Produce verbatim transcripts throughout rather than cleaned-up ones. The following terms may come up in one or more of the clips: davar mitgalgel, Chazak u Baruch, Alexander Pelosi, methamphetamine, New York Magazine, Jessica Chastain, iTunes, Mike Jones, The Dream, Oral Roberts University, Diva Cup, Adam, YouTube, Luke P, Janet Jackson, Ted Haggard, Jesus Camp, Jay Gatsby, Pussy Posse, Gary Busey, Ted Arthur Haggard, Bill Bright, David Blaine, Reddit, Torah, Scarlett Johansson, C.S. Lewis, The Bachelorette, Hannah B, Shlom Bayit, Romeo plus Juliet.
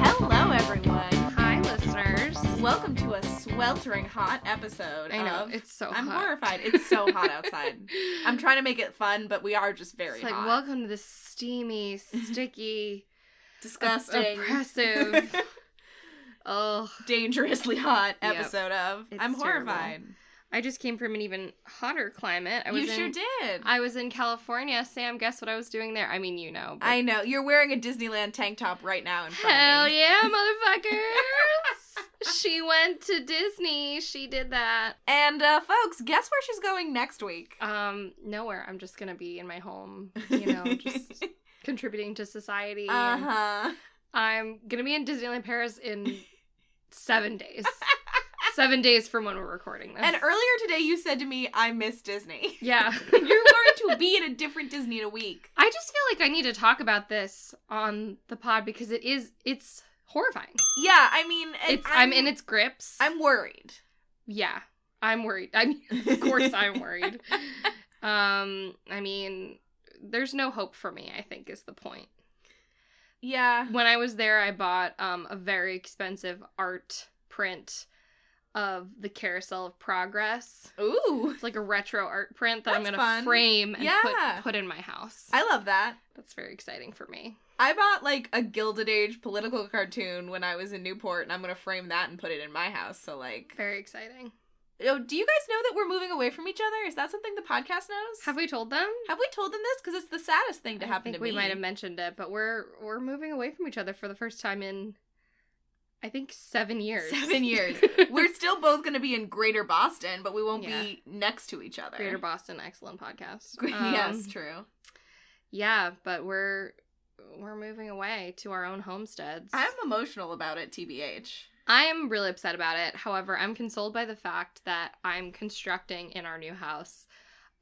Hello, everyone. Hi, listeners. Welcome to a sweltering hot episode. I know, of, it's so I'm hot. I'm horrified. It's so hot outside. I'm trying to make it fun, but we are just very it's hot. It's like, welcome to this steamy, sticky, disgusting, op- oppressive, oh, dangerously hot episode yep. of it's I'm horrified. Terrible. I just came from an even hotter climate. I was you sure in, did. I was in California. Sam, guess what I was doing there? I mean, you know. But... I know. You're wearing a Disneyland tank top right now in front Hell of me. Hell yeah, motherfuckers. She went to Disney. She did that. And, uh, folks, guess where she's going next week? Um, nowhere. I'm just going to be in my home, you know, just contributing to society. Uh-huh. I'm going to be in Disneyland Paris in seven days. Seven days from when we're recording this. And earlier today you said to me, I miss Disney. Yeah. You're going to be in a different Disney in a week. I just feel like I need to talk about this on the pod because it is, it's horrifying. Yeah, I mean. It's, I'm, I'm in its grips. I'm worried. Yeah, I'm worried. I mean, of course I'm worried. Um, I mean, there's no hope for me, I think is the point. Yeah. When I was there, I bought um, a very expensive art print of the Carousel of Progress. Ooh. It's like a retro art print that That's I'm going to frame and yeah. put, put in my house. I love that. That's very exciting for me. I bought like a Gilded Age political cartoon when I was in Newport, and I'm going to frame that and put it in my house. So like. Very exciting. Oh, do you guys know that we're moving away from each other? Is that something the podcast knows? Have we told them? Have we told them this? Because it's the saddest thing to I happen to me. I think we might have mentioned it, but we're we're moving away from each other for the first time in... I think seven years. Seven years. We're still both going to be in Greater Boston, but we won't yeah. be next to each other. Greater Boston, excellent podcast. Um, yes, true. Yeah, but we're we're moving away to our own homesteads. I'm emotional about it, T B H. I am really upset about it. However, I'm consoled by the fact that I'm constructing in our new house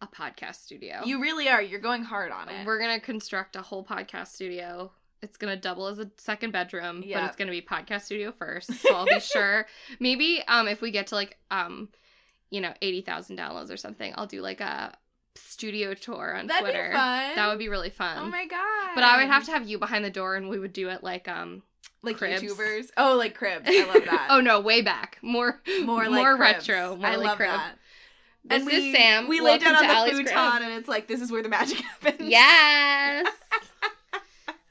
a podcast studio. You really are. You're going hard on it. We're going to construct a whole podcast studio. It's going to double as a second bedroom, yep. but it's going to be podcast studio first, so I'll be sure. Maybe um, if we get to, like, um, you know, eighty thousand downloads or something, I'll do, like, a studio tour on That'd Twitter. That'd be fun. That would be really fun. Oh, my God. But I would have to have you behind the door, and we would do it, like, um... Like Cribs. YouTubers? Oh, like Cribs. I love that. Oh, no, way back. More, more, like more retro. More I like love Cribs. that. This and we, is Sam. We lay down on the Alice futon, Crib. And it's like, this is where the magic happens. Yes!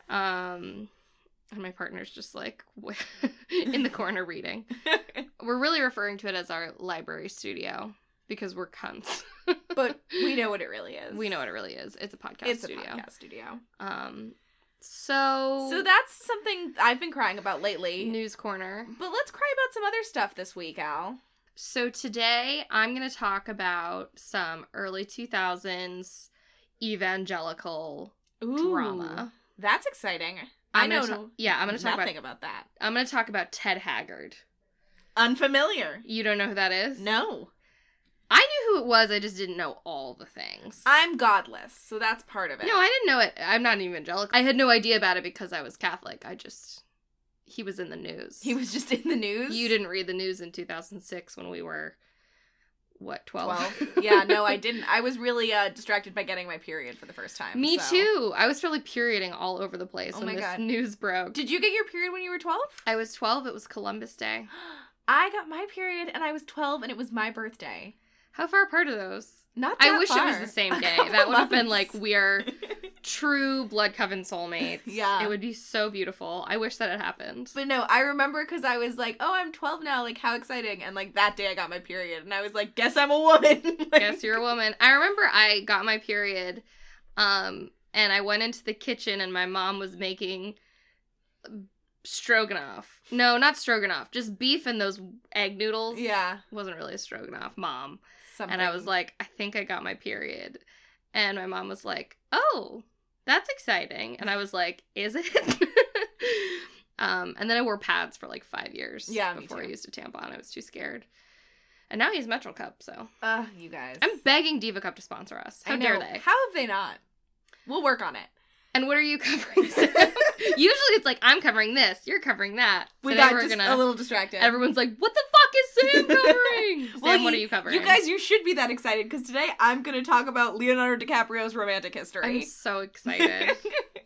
Um, and my partner's just, like, in the corner reading. We're really referring to it as our library studio because we're cunts. But we know what it really is. We know what it really is. It's a podcast it's studio. It's a podcast studio. Um, so... So that's something I've been crying about lately. News Corner. But let's cry about some other stuff this week, Al. So today I'm going to talk about some early two thousands evangelical Ooh. drama. That's exciting. I'm I know. Ta- yeah, I'm going to talk about, about that. I'm going to talk about Ted Haggard. Unfamiliar. You don't know who that is? No. I knew who it was. I just didn't know all the things. I'm godless, so that's part of it. No, I didn't know it. I'm not an evangelical. I had no idea about it because I was Catholic. I just, he was in the news. He was just in the news? You didn't read the news in two thousand six when we were... What, twelve? Yeah, no, I didn't. I was really uh, distracted by getting my period for the first time. Me so. too. I was really perioding all over the place oh when my this God. news broke. Did you get your period when you were twelve? I was twelve. It was Columbus Day. I got my period and I was twelve and it was my birthday. How far apart are those? Not that far. I wish far. it was the same day. That would have been like, we are true blood coven soulmates. Yeah. It would be so beautiful. I wish that it happened. But no, I remember because I was like, oh, I'm twelve now. Like, how exciting. And like that day I got my period. And I was like, guess I'm a woman. Like... Guess you're a woman. I remember I got my period um, and I went into the kitchen and my mom was making stroganoff. No, not stroganoff. Just beef and those egg noodles. Yeah. Wasn't really a stroganoff, Mom. Something. And I was like, I think I got my period. And my mom was like, oh, that's exciting. And I was like, is it? um, and then I wore pads for like five years yeah, before I used a tampon. I was too scared. And now I use Metro Cup, so. Ugh, you guys. I'm begging Diva Cup to sponsor us. How dare they? How have they not? We'll work on it. And what are you covering? Usually it's like, I'm covering this, you're covering that. So we got we're just gonna, a little distracted. Everyone's like, what the fuck is Sam covering? Sam, well, what you, are you covering? You guys, you should be that excited, because today I'm going to talk about Leonardo DiCaprio's romantic history. I'm so excited.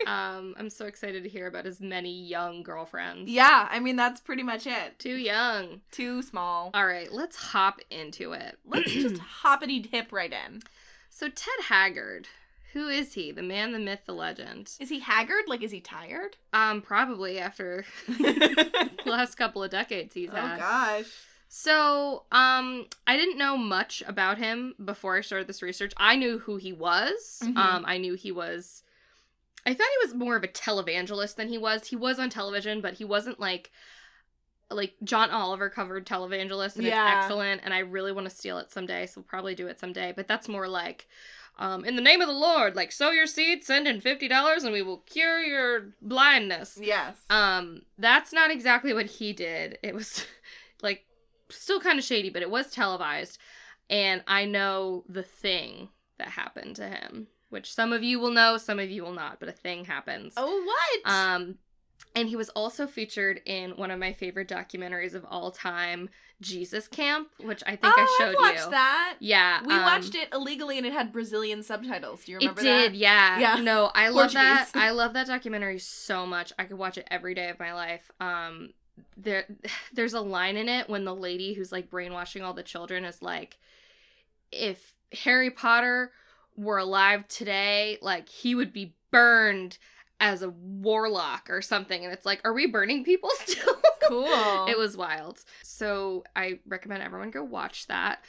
Um, I'm so excited to hear about his many young girlfriends. Yeah, I mean, that's pretty much it. Too young. Too small. All right, let's hop into it. Let's just hoppity-dip right in. So Ted Haggard, who is he? The man, the myth, the legend. Is he haggard? Like, is he tired? Um, probably after the last couple of decades he's oh, had. Oh, gosh. So, um, I didn't know much about him before I started this research. I knew who he was. Mm-hmm. Um, I knew he was... I thought he was more of a televangelist than he was. He was on television, but he wasn't, like... Like, John Oliver covered televangelist, and yeah. it's excellent, and I really want to steal it someday, so we'll probably do it someday. But that's more like... Um, in the name of the Lord, like, sow your seed, send in fifty dollars, and we will cure your blindness. Yes. Um, that's not exactly what he did. It was, like, still kind of shady, but it was televised. And I know the thing that happened to him, which some of you will know, some of you will not, but a thing happens. Oh, what? Um, and he was also featured in one of my favorite documentaries of all time, Jesus Camp, which I think oh, I showed I've watched you. watched that. Yeah. We um, watched it illegally, and it had Brazilian subtitles. Do you remember it that? It did, yeah. Yeah. No, I love that. I love that documentary so much. I could watch it every day of my life. Um, there, There's a line in it when the lady who's, like, brainwashing all the children is like, if Harry Potter were alive today, like, he would be burned as a warlock or something. And it's like, are we burning people still? Cool. It was wild. So I recommend everyone go watch that.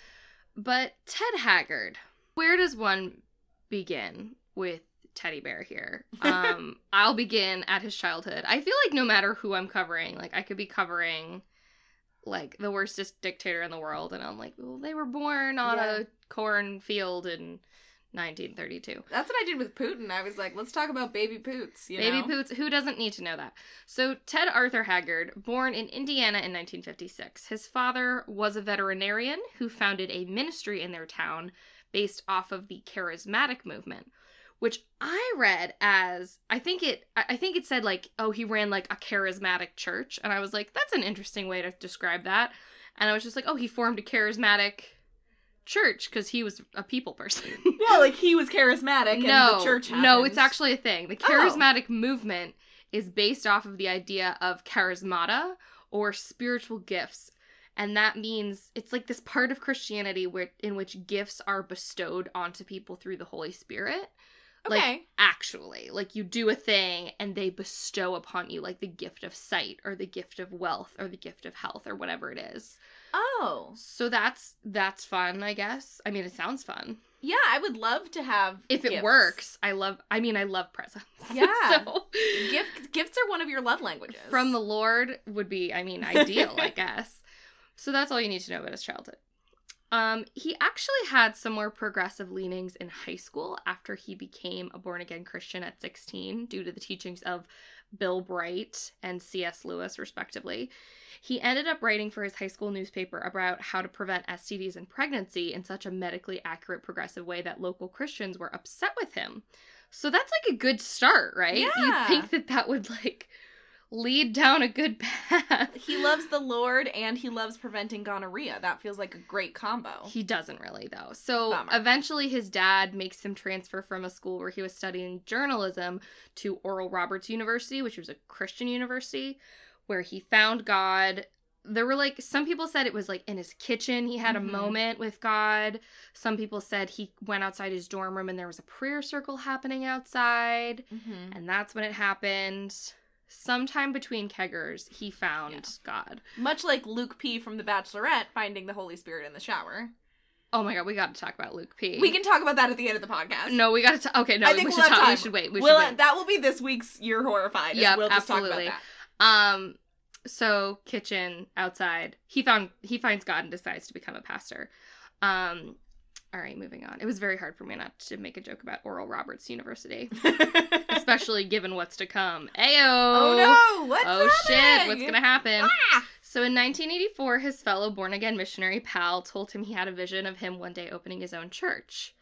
But Ted Haggard, where does one begin with teddy bear here? Um, I'll begin at his childhood. I feel like no matter who I'm covering, like, I could be covering, like, the worstest dictator in the world. And I'm like, well, they were born on yeah. a cornfield in nineteen thirty-two. That's what I did with Putin. I was like, let's talk about baby Poots, you baby know? Baby Poots. Who doesn't need to know that? So Ted Arthur Haggard, born in Indiana in nineteen fifty-six. His father was a veterinarian who founded a ministry in their town based off of the charismatic movement, which I read as, I think it, I think it said, like, oh, he ran, like, a charismatic church. And I was like, that's an interesting way to describe that. And I was just like, oh, he formed a charismatic church because he was a people person. Yeah, like, he was charismatic and no, the church happened. No, it's actually a thing. The charismatic oh. movement is based off of the idea of charismata or spiritual gifts. And that means it's, like, this part of Christianity where in which gifts are bestowed onto people through the Holy Spirit. Okay. Like, actually, like, you do a thing and they bestow upon you, like, the gift of sight or the gift of wealth or the gift of health or whatever it is. Oh. So that's that's fun, I guess. I mean, it sounds fun. Yeah, I would love to have If gifts. It works, I love, I mean, I love presents. Yeah. So, Gift, gifts are one of your love languages. From the Lord would be, I mean, ideal, I guess. So that's all you need to know about his childhood. Um, he actually had some more progressive leanings in high school after he became a born-again Christian at sixteen due to the teachings of Bill Bright and C S Lewis, respectively. He ended up writing for his high school newspaper about how to prevent S T Ds and pregnancy in such a medically accurate, progressive way that local Christians were upset with him. So that's, like, a good start, right? Yeah. You'd think that that would, like... lead down a good path. He loves the Lord and he loves preventing gonorrhea. That feels like a great combo. He doesn't really, though. So Bummer. Eventually his dad makes him transfer from a school where he was studying journalism to Oral Roberts University, which was a Christian university, where he found God. There were, like, some people said it was, like, in his kitchen he had mm-hmm. a moment with God. Some people said he went outside his dorm room and there was a prayer circle happening outside. Mm-hmm. And that's when it happened. Sometime between keggers, he found yeah. God. Much like Luke P from The Bachelorette finding the Holy Spirit in the shower. Oh my God, we got to talk about Luke P. We can talk about that at the end of the podcast. No, we got to talk. Okay, no, I think we, we'll should talk. we should wait. We we'll, should wait. That will be this week's You're Horrified. Yeah, we'll just absolutely. Talk about that. Um, so kitchen outside, he found he finds God and decides to become a pastor. Um, all right, moving on. It was very hard for me not to make a joke about Oral Roberts University. Especially given what's to come. Ayo! Oh no! What's oh happening? Shit, what's gonna happen? Ah! So in nineteen eighty-four, his fellow born-again missionary pal told him he had a vision of him one day opening his own church.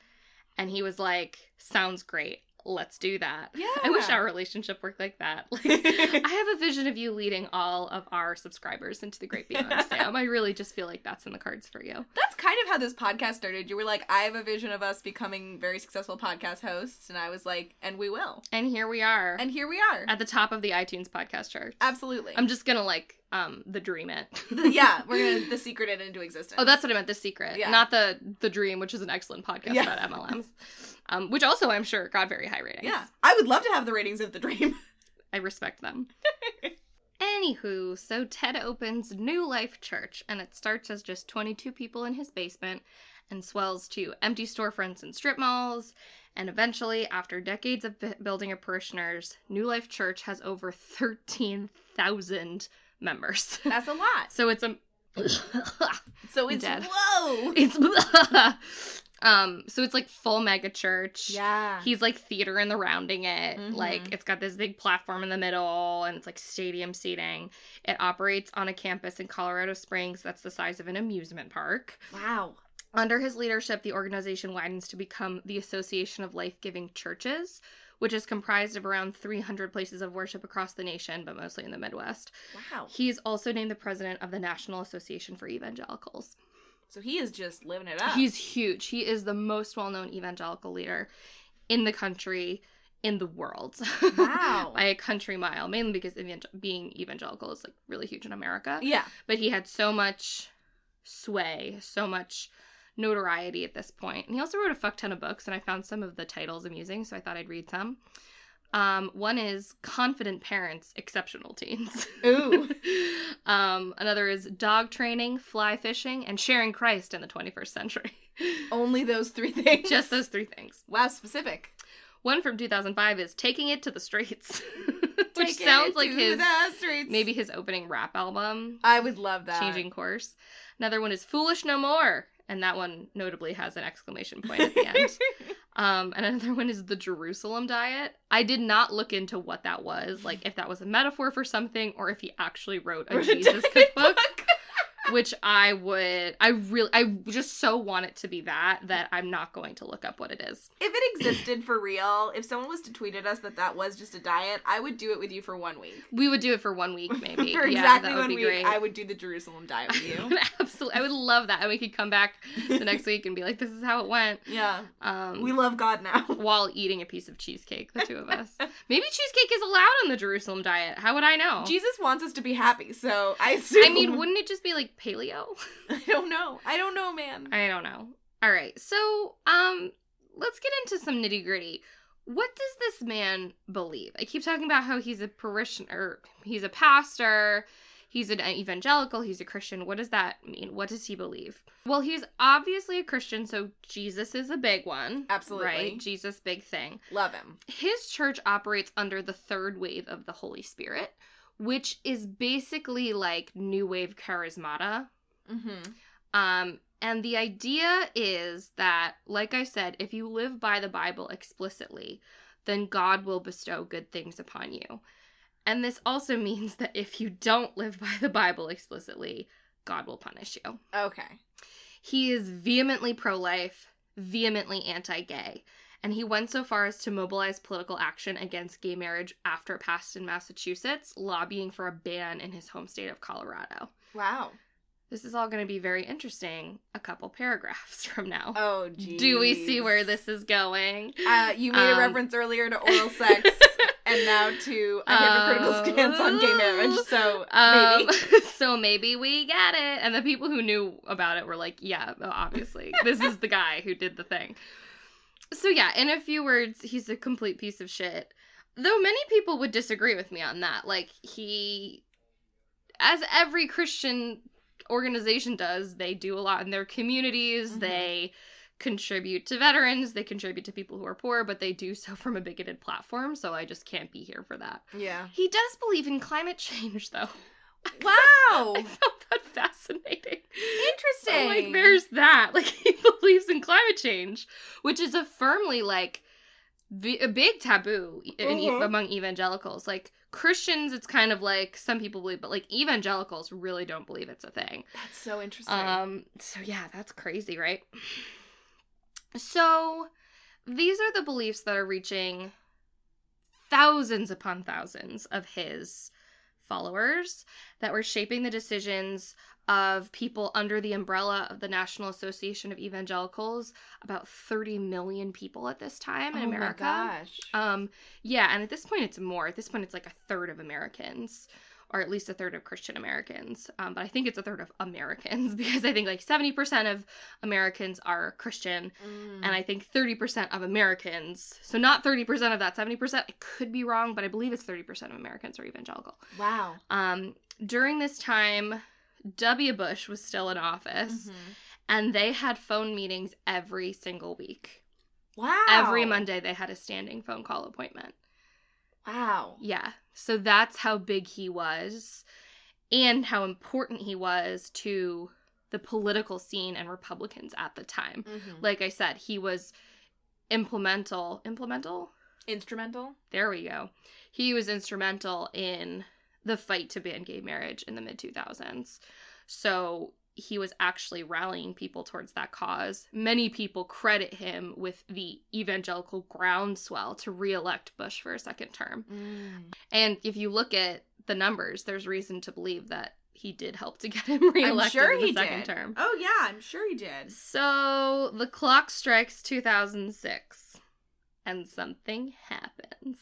And he was like, sounds great. let's do that. Yeah. I wish our relationship worked like that. Like, I have a vision of you leading all of our subscribers into the great beyond, Sam. I really just feel like that's in the cards for you. That's kind of how this podcast started. You were like, I have a vision of us becoming very successful podcast hosts, and I was like, and we will. And here we are. And here we are. At the top of the iTunes podcast charts. Absolutely. I'm just gonna, like, um, the dream it. Yeah, we're gonna the secret it into existence. Oh, that's what I meant, the secret. Yeah. Not the the dream, which is an excellent podcast yeah. about M L Ms. Um, which also, I'm sure, got very high ratings. Yeah. I would love to have the ratings of The Dream. I respect them. Anywho, so Ted opens New Life Church, and it starts as just twenty-two people in his basement, and swells to empty storefronts and strip malls, and eventually, after decades of b- building of parishioners, New Life Church has over thirteen thousand members. That's a lot. So it's a... so it's... Dead. Whoa! It's... Um, so it's, like, full mega church. Yeah. He's, like, theater in the rounding it. Mm-hmm. Like, it's got this big platform in the middle, and it's, like, stadium seating. It operates on a campus in Colorado Springs that's the size of an amusement park. Wow. Under his leadership, the organization widens to become the Association of Life-Giving Churches, which is comprised of around three hundred places of worship across the nation, but mostly in the Midwest. Wow. He is also named the president of the National Association for Evangelicals. So he is just living it up. He's huge. He is the most well-known evangelical leader in the country, in the world. Wow. By a country mile, mainly because evangel- being evangelical is, like, really huge in America. Yeah. But he had so much sway, so much notoriety at this point. And he also wrote a fuck ton of books, and I found some of the titles amusing, so I thought I'd read some. Um, one is Confident Parents, Exceptional Teens. Ooh. um, another is Dog Training, Fly Fishing, and Sharing Christ in the twenty-first Century. Only those three things? Just those three things. Wow, specific. One from two thousand five is Taking It to the Streets. Which Taking sounds like his, maybe his opening rap album. I would love that. Changing course. Another one is Foolish No More. And that one notably has an exclamation point at the end. um, and another one is the Jerusalem Diet. I did not look into what that was, like if that was a metaphor for something or if he actually wrote a Jesus cookbook, which I would, I really, I just so want it to be that, that I'm not going to look up what it is. If it existed for real, if someone was to tweet at us that that was just a diet, I would do it with you for one week. We would do it for one week, maybe. For yeah, exactly that would one be week, great. I would do the Jerusalem Diet with you. Absolutely. I would love that. And we could come back the next week and be like, this is how it went. Yeah. Um, we love God now. While eating a piece of cheesecake, the two of us. Maybe cheesecake is allowed on the Jerusalem Diet. How would I know? Jesus wants us to be happy, so I assume. I mean, wouldn't it just be like, paleo? I don't know. I don't know, man. I don't know. All right. So, um, let's get into some nitty gritty. What does this man believe? I keep talking about how he's a parishioner, he's a pastor, he's an evangelical, he's a Christian. What does that mean? What does he believe? Well, he's obviously a Christian, so Jesus is a big one. Absolutely. Right? Jesus, big thing. Love him. His church operates under the third wave of the Holy Spirit, which is basically, like, new wave charismata. Mm-hmm. Um, and the idea is that, like I said, if you live by the Bible explicitly, then God will bestow good things upon you. And this also means that if you don't live by the Bible explicitly, God will punish you. Okay. He is vehemently pro-life, vehemently anti-gay. And he went so far as to mobilize political action against gay marriage after it passed in Massachusetts, lobbying for a ban in his home state of Colorado. Wow. This is all going to be very interesting a couple paragraphs from now. Oh, geez. Do we see where this is going? Uh, you made um, a reference earlier to oral sex and now to a hypocritical uh, stance on gay marriage, so um, maybe. So maybe we get it. And the people who knew about it were like, yeah, obviously. This is the guy who did the thing. So yeah, in a few words, he's a complete piece of shit. Though many people would disagree with me on that. Like, he, as every Christian organization does, they do a lot in their communities. Mm-hmm. They contribute to veterans. They contribute to people who are poor, but they do so from a bigoted platform, so I just can't be here for that. Yeah. He does believe in climate change, though. Wow. I found that fascinating. Interesting. So, like, there's that. Like, he believes in climate change, which is a firmly, like, v- a big taboo in, uh-huh. among evangelicals. Like, Christians, it's kind of like some people believe, but, like, evangelicals really don't believe it's a thing. That's so interesting. Um, so, yeah, that's crazy, right? So, These are the beliefs that are reaching thousands upon thousands of his followers that were shaping the decisions of people under the umbrella of the National Association of Evangelicals, about thirty million people at this time in oh America. Oh my gosh. Um, yeah, and at this point it's more. At this point it's like a third of Americans, or at least a third of Christian Americans. Um, but I think it's a third of Americans, because I think like seventy percent of Americans are Christian, mm. and I think thirty percent of Americans, so not thirty percent of that seventy percent, I could be wrong, but I believe it's thirty percent of Americans are evangelical. Wow. Um, during this time, W. Bush was still in office, mm-hmm. and they had phone meetings every single week. Wow. Every Monday they had a standing phone call appointment. Wow. Yeah. So that's how big he was and how important he was to the political scene and Republicans at the time. Mm-hmm. Like I said, he was implemental. Implemental? Instrumental. There we go. He was instrumental in the fight to ban gay marriage in the mid two thousands. So he was actually rallying people towards that cause. Many people credit him with the evangelical groundswell to reelect Bush for a second term. Mm. And if you look at the numbers, there's reason to believe that he did help to get him reelected I'm sure in the he second did. term. Oh, yeah, I'm sure he did. So the clock strikes two thousand six, and something happens.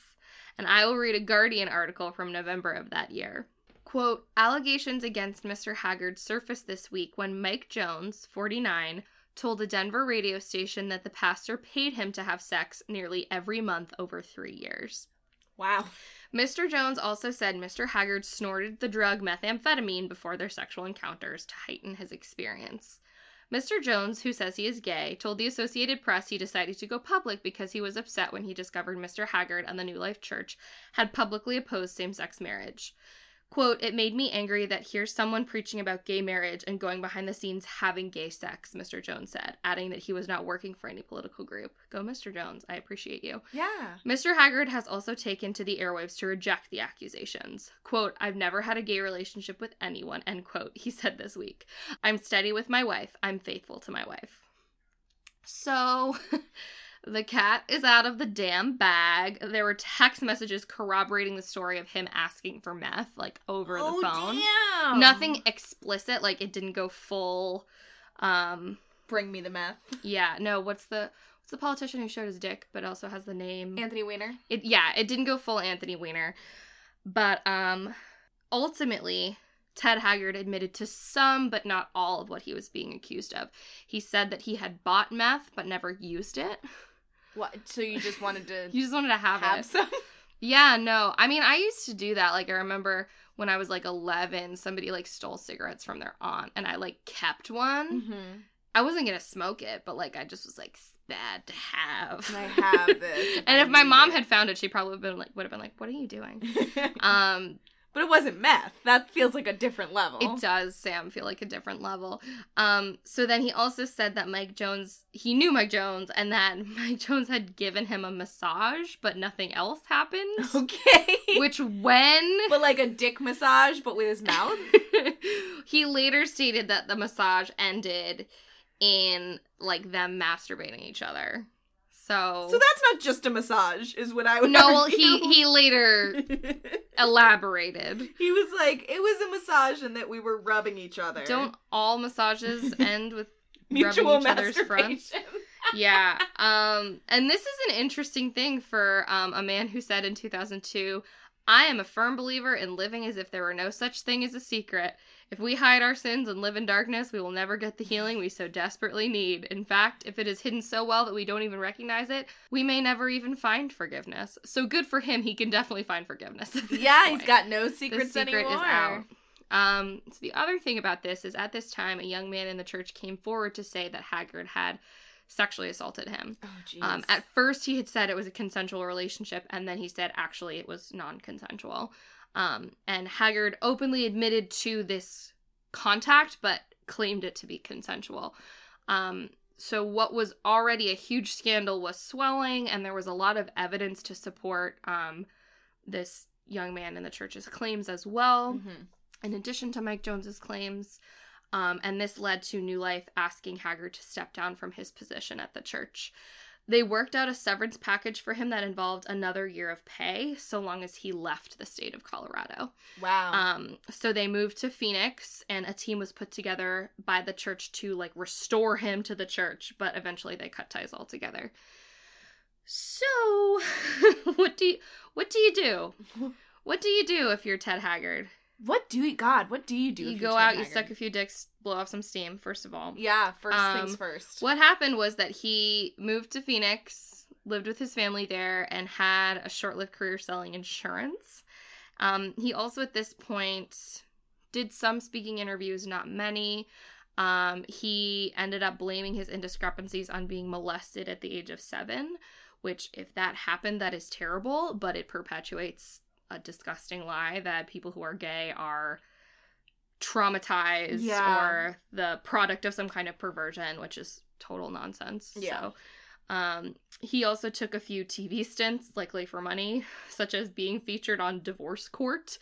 And I will read a Guardian article from November of that year. Quote, allegations against Mister Haggard surfaced this week when Mike Jones, forty-nine, told a Denver radio station that the pastor paid him to have sex nearly every month over three years. Wow. Mister Jones also said Mister Haggard snorted the drug methamphetamine before their sexual encounters to heighten his experience. Mister Jones, who says he is gay, told the Associated Press he decided to go public because he was upset when he discovered Mister Haggard and the New Life Church had publicly opposed same-sex marriage. Quote, it made me angry that here's someone preaching about gay marriage and going behind the scenes having gay sex, Mister Jones said, adding that he was not working for any political group. Go, Mister Jones. I appreciate you. Yeah. Mister Haggard has also taken to the airwaves to reject the accusations. Quote, I've never had a gay relationship with anyone, end quote, he said this week. I'm steady with my wife. I'm faithful to my wife. So... the cat is out of the damn bag. There were text messages corroborating the story of him asking for meth, like, over oh, the phone. Oh, damn! Nothing explicit, like, it didn't go full, um... bring me the meth. Yeah, no, what's the... What's the politician who showed his dick, but also has the name... Anthony Weiner? It, yeah, it didn't go full Anthony Weiner. But, um, ultimately... Ted Haggard admitted to some, but not all, of what he was being accused of. He said that he had bought meth, but never used it. What? So you just wanted to... you just wanted to have, have it. Some? Yeah, no. I mean, I used to do that. Like, I remember when I was, like, eleven, somebody, like, stole cigarettes from their aunt, and I, like, kept one. Mm-hmm. I wasn't going to smoke it, but, like, I just was, like, bad to have. I have this. And if my mom it. had found it, she probably would have been, like, would have been like, what are you doing? um... But it wasn't meth. That feels like a different level. It does, Sam, feel like a different level. Um, so then he also said that Mike Jones, he knew Mike Jones, and that Mike Jones had given him a massage, but nothing else happened. Okay. Which when... but like a dick massage, but with his mouth? He later stated that the massage ended in, like, them masturbating each other. So, so that's not just a massage, is what I would No, argue. Well, he, he later elaborated. He was like, it was a massage and that we were rubbing each other. Don't all massages end with mutual rubbing each other's fronts? Yeah. Um, and this is an interesting thing for um, a man who said in two thousand two, I am a firm believer in living as if there were no such thing as a secret. If we hide our sins and live in darkness, we will never get the healing we so desperately need. In fact, if it is hidden so well that we don't even recognize it, we may never even find forgiveness. So good for him. He can definitely find forgiveness at this Yeah, point. He's got no secrets the secret anymore. Is out. Um, so the other thing about this is at this time, a young man in the church came forward to say that Haggard had sexually assaulted him. Oh, jeez. Um, at first, he had said it was a consensual relationship, and then he said, actually, it was non-consensual. Um, and Haggard openly admitted to this contact, but claimed it to be consensual. Um, so what was already a huge scandal was swelling, and there was a lot of evidence to support um, this young man in the church's claims as well, mm-hmm. in addition to Mike Jones's claims. Um, and this led to New Life asking Haggard to step down from his position at the church. They worked out a severance package for him that involved another year of pay, so long as he left the state of Colorado. Wow. Um, so they moved to Phoenix, and a team was put together by the church to, like, restore him to the church, but eventually they cut ties altogether. So, what do you, what do you do? What do you do if you're Ted Haggard? What do you, God, what do you do? You if go you're out, Ted Haggard? You suck a few dicks, blow off some steam, first of all. Yeah, first um, things first. What happened was that he moved to Phoenix, lived with his family there, and had a short-lived career selling insurance. Um, he also, at this point, did some speaking interviews, not many. Um, he ended up blaming his indiscrepancies on being molested at the age of seven, which, if that happened, that is terrible, but it perpetuates a disgusting lie that people who are gay are traumatized yeah. or the product of some kind of perversion, which is total nonsense. Yeah. So, um, he also took a few T V stints, likely for money, such as being featured on Divorce Court,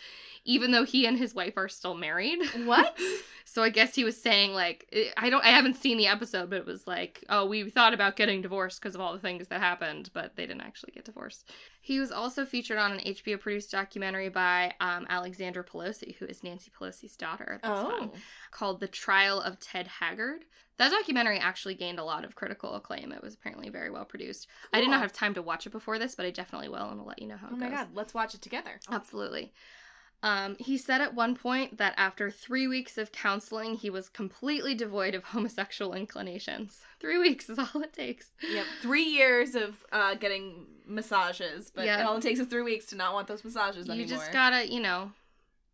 even though he and his wife are still married. What? So I guess he was saying, like, I don't, I haven't seen the episode, but it was like, oh, we thought about getting divorced because of all the things that happened, but they didn't actually get divorced. He was also featured on an H B O-produced documentary by um, Alexander Pelosi, who is Nancy Pelosi's daughter at this oh. time, called The Trial of Ted Haggard. That documentary actually gained a lot of critical acclaim. It was apparently very well produced. Cool. I did not have time to watch it before this, but I definitely will, and I'll let you know how it goes. Oh my goes. God, let's watch it together. Absolutely. Um, he said at one point that after three weeks of counseling, he was completely devoid of homosexual inclinations. Three weeks is all it takes. Yep. Three years of uh, getting massages, but yep. it all it takes is three weeks to not want those massages you anymore. You just gotta, you know,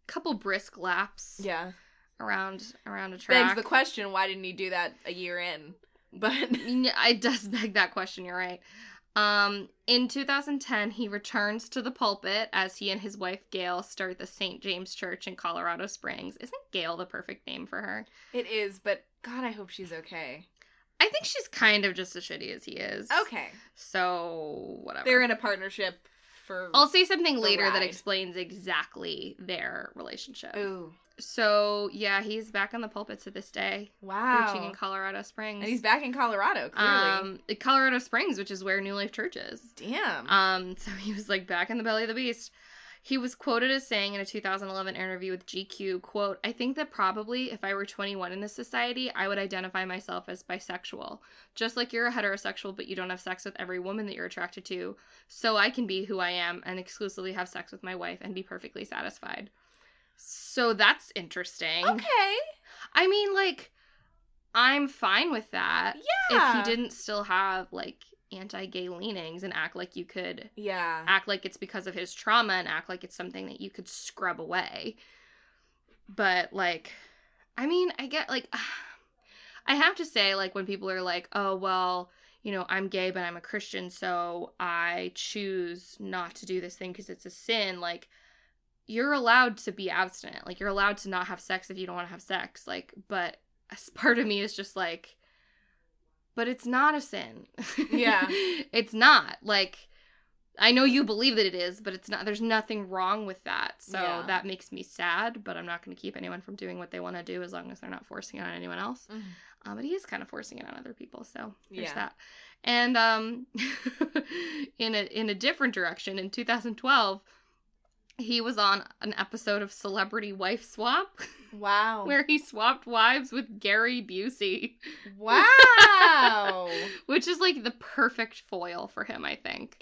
couple brisk laps. Yeah. Around, around a track. Begs the question, why didn't he do that a year in? But it does beg that question, you're right. Um, in two thousand ten, he returns to the pulpit as he and his wife, Gail, start the Saint James Church in Colorado Springs. Isn't Gail the perfect name for her? It is, but God, I hope she's okay. I think she's kind of just as shitty as he is. Okay. So, whatever. They're in a partnership for I'll say something later ride. That explains exactly their relationship. Ooh. So, yeah, he's back on the pulpit to this day. Wow. Preaching in Colorado Springs. And he's back in Colorado, clearly. Um, Colorado Springs, which is where New Life Church is. Damn. Um, so he was, like, back in the belly of the beast. He was quoted as saying in a two thousand eleven interview with G Q, quote, "I think that probably if I were twenty-one in this society, I would identify myself as bisexual. Just like you're a heterosexual, but you don't have sex with every woman that you're attracted to. So I can be who I am and exclusively have sex with my wife and be perfectly satisfied." So that's interesting. Okay. I mean, like, I'm fine with that. Yeah. If he didn't still have, like, anti-gay leanings and act like you could... Yeah. Act like it's because of his trauma and act like it's something that you could scrub away. But, like, I mean, I get, like... I have to say, like, when people are like, oh, well... you know, I'm gay, but I'm a Christian, so I choose not to do this thing because it's a sin. Like, you're allowed to be abstinent. Like, you're allowed to not have sex if you don't want to have sex. Like, but part of me is just like, but it's not a sin. Yeah. It's not. Like, I know you believe that it is, but it's not. There's nothing wrong with that. So yeah. That makes me sad, but I'm not going to keep anyone from doing what they want to do as long as they're not forcing it on anyone else. Mm-hmm. Um, but he is kind of forcing it on other people, so there's yeah. that. And um, in a in a different direction, in two thousand twelve, he was on an episode of Celebrity Wife Swap. Wow. Where he swapped wives with Gary Busey. Wow. Which is, like, the perfect foil for him, I think.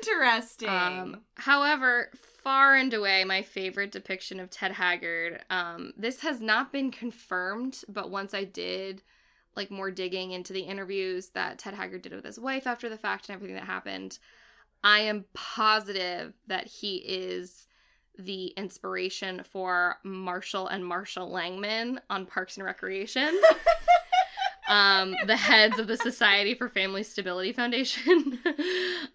Interesting. Um, however, far and away, my favorite depiction of Ted Haggard. Um, this has not been confirmed, but once I did, like, more digging into the interviews that Ted Haggard did with his wife after the fact and everything that happened, I am positive that he is the inspiration for Marshall and Marshall Langman on Parks and Recreation. um, the heads of the Society for Family Stability Foundation.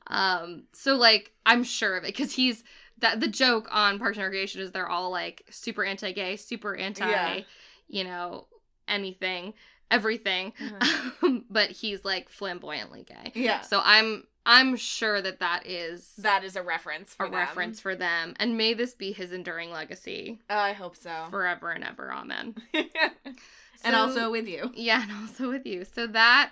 um, so, like, I'm sure of it, because he's... That the joke on Parks and Recreation is they're all, like, super anti-gay, super anti, yeah. you know, anything, everything. Mm-hmm. Um, but he's, like, flamboyantly gay. Yeah. So I'm I'm sure that that is... That is a reference for a them. A reference for them. And may this be his enduring legacy. Oh, I hope so. Forever and ever. Amen. And so, also with you. Yeah, and also with you. So that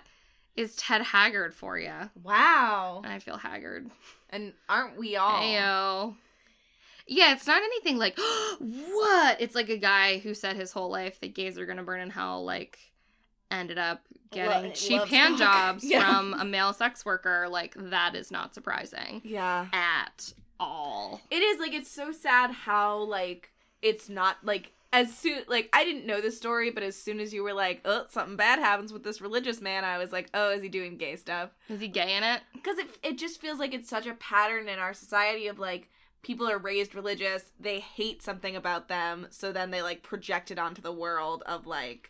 is Ted Haggard for you. Wow. And I feel haggard. And aren't we all? Ayo. Yeah, it's not anything like, what? It's like a guy who said his whole life that gays are going to burn in hell, like, ended up getting Lo- cheap hand jobs yeah. from a male sex worker. Like, that is not surprising. Yeah. At all. It is, like, it's so sad how, like, it's not, like, as soon, like, I didn't know the story, but as soon as you were like, oh, something bad happens with this religious man, I was like, oh, is he doing gay stuff? Is he gay in it? Because it, it just feels like it's such a pattern in our society of, like, people are raised religious, they hate something about them, so then they, like, project it onto the world of, like,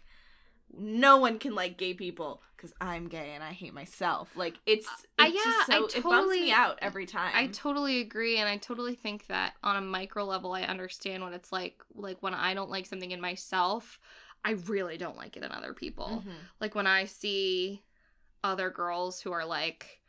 no one can like gay people because I'm gay and I hate myself. Like, it's, it's uh, yeah, just so, I totally, it bumps me out every time. I totally agree, and I totally think that on a micro level I understand what it's like. Like, when I don't like something in myself, I really don't like it in other people. Mm-hmm. Like, when I see other girls who are, like,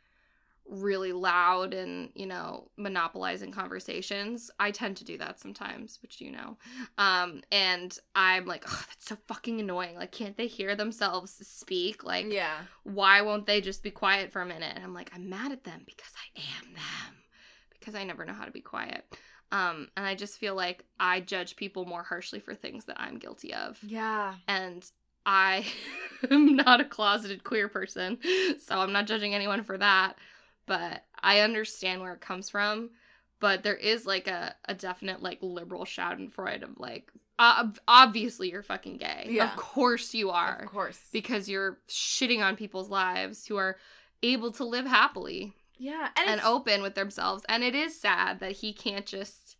really loud and, you know, monopolizing conversations. I tend to do that sometimes, which you know. Um, and I'm like, oh, that's so fucking annoying. Like, can't they hear themselves speak? Like, yeah. Why won't they just be quiet for a minute? And I'm like, I'm mad at them because I am them. Because I never know how to be quiet. Um, and I just feel like I judge people more harshly for things that I'm guilty of. Yeah. And I am not a closeted queer person, so I'm not judging anyone for that. But I understand where it comes from. But there is, like, a, a definite, like, liberal schadenfreude of, like, ob- obviously you're fucking gay. Yeah. Of course you are. Of course. Because you're shitting on people's lives who are able to live happily. Yeah. And, and open with themselves. And it is sad that he can't just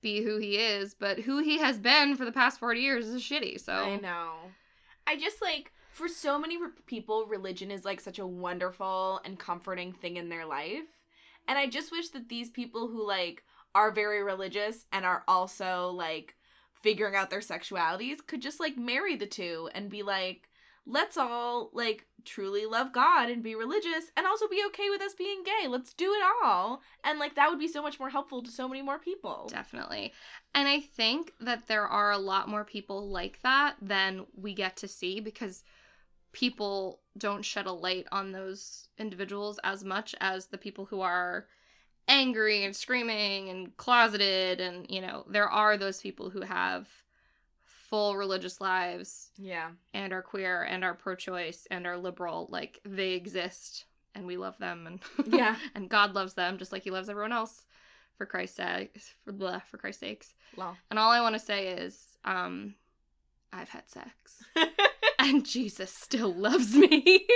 be who he is. But who he has been for the past forty years is shitty, so. I know. I just, like... For so many re- people, religion is, like, such a wonderful and comforting thing in their life. And I just wish that these people who, like, are very religious and are also, like, figuring out their sexualities could just, like, marry the two and be like, let's all, like, truly love God and be religious and also be okay with us being gay. Let's do it all. And, like, that would be so much more helpful to so many more people. Definitely. And I think that there are a lot more people like that than we get to see because people don't shed a light on those individuals as much as the people who are angry and screaming and closeted. And, you know, there are those people who have full religious lives. Yeah. And are queer and are pro-choice and are liberal. Like, they exist and we love them. And yeah. And God loves them just like he loves everyone else, for Christ's sake, for, bleh, for Christ's sakes. Love. And all I want to say is, um, I've had sex. And Jesus still loves me.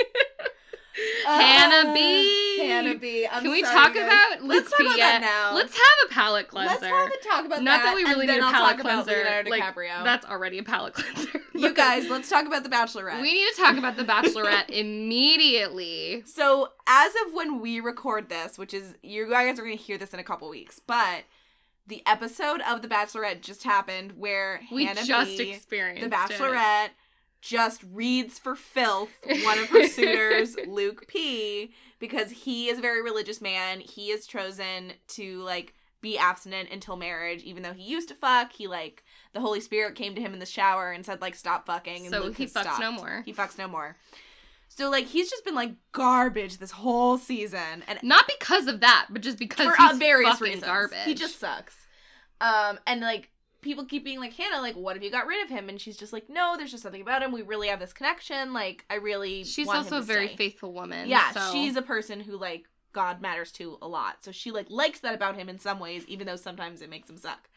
uh, Hannah B. Hannah B. I'm Can we sorry, talk guys. about... Let's, let's talk about that now. Let's have a palate cleanser. Let's have a talk about Not that. Not that we really need I'll a palate cleanser. Leonardo DiCaprio. Like, that's already a palate cleanser. You guys, let's talk about The Bachelorette. We need to talk about The Bachelorette immediately. So, as of when we record this, which is... You guys are going to hear this in a couple weeks, but... The episode of The Bachelorette just happened where we Hannah just B, experienced The Bachelorette... It. Just reads for filth one of her suitors, Luke P, because he is a very religious man. He is chosen to, like, be abstinent until marriage, even though he used to fuck. He, like, the Holy Spirit came to him in the shower and said, like, stop fucking. And so Luke he fucks stopped. no more. He fucks no more. So, like, he's just been, like, garbage this whole season. And not because of that, but just because for he's various fucking reasons. garbage. He just sucks. Um, and, like, people keep being like, Hannah, like, what if you got rid of him? And she's just like, no, there's just something about him. We really have this connection. Like, I really She's want also him to a very stay. faithful woman. Yeah, so. She's a person who, like, God matters to a lot. So she, like, likes that about him in some ways, even though sometimes it makes him suck.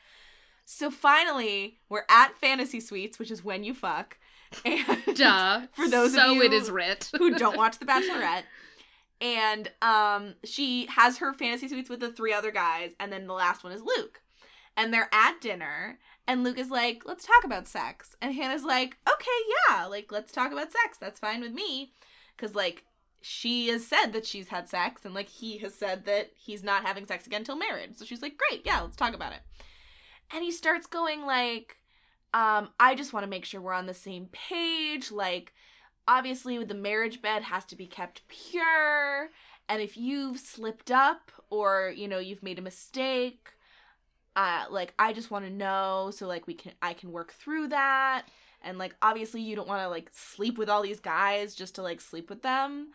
So finally, we're at Fantasy Suites, which is when you fuck. And Duh. for those so of you it is writ. who don't watch The Bachelorette. And um, she has her Fantasy Suites with the three other guys. And then the last one is Luke. And they're at dinner, and Luke is like, let's talk about sex. And Hannah's like, okay, yeah, like, let's talk about sex. That's fine with me. Because, like, she has said that she's had sex, and, like, he has said that he's not having sex again till marriage. So she's like, great, yeah, let's talk about it. And he starts going, like, um, I just want to make sure we're on the same page. Like, obviously, with the marriage bed has to be kept pure. And if you've slipped up or, you know, you've made a mistake... Uh, like, I just want to know so, like, we can I can work through that. And, like, obviously you don't want to, like, sleep with all these guys just to, like, sleep with them.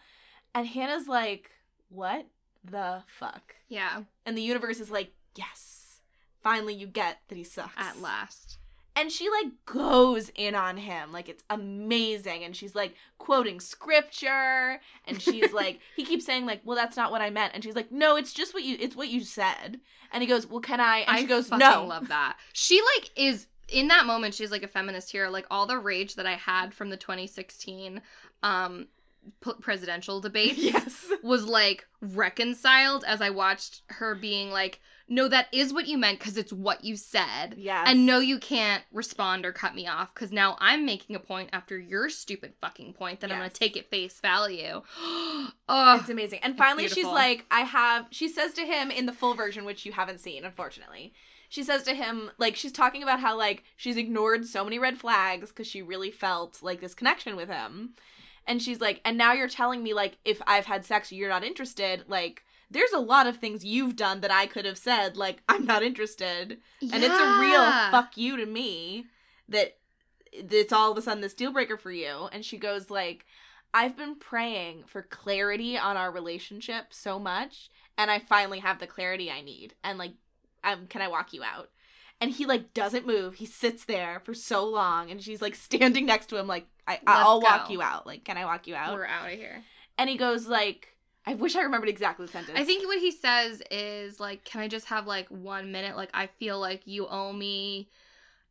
And Hannah's like, what the fuck? Yeah. And the universe is like, yes. Finally you get that he sucks. At last. And she, like, goes in on him. Like, it's amazing. And she's, like, quoting scripture. And she's, like, he keeps saying, like, well, that's not what I meant. And she's, like, no, it's just what you, it's what you said. And he goes, well, can I? And I she goes, no. I fucking love that. She, like, is, in that moment, she's, like, a feminist hero. Like, all the rage that I had from the twenty sixteen um, presidential debate yes. was, like, reconciled as I watched her being, like, no, that is what you meant because it's what you said. Yes. And no, you can't respond or cut me off because now I'm making a point after your stupid fucking point that yes. I'm going to take at face value. Oh, it's amazing. And finally she's like, I have, she says to him in the full version, which you haven't seen, unfortunately. She says to him, like, she's talking about how, like, she's ignored so many red flags because she really felt, like, this connection with him. And she's like, and now you're telling me, like, if I've had sex, you're not interested, like, there's a lot of things you've done that I could have said, like, I'm not interested. Yeah. And it's a real fuck you to me that it's all of a sudden this deal breaker for you. And she goes, like, I've been praying for clarity on our relationship so much, and I finally have the clarity I need. And, like, um, can I walk you out? And he, like, doesn't move. He sits there for so long, and she's, like, standing next to him, like, I- I'll go. walk you out. Like, can I walk you out? We're out of here. And he goes, like, I wish I remembered exactly the sentence. I think what he says is, like, can I just have, like, one minute? Like, I feel like you owe me.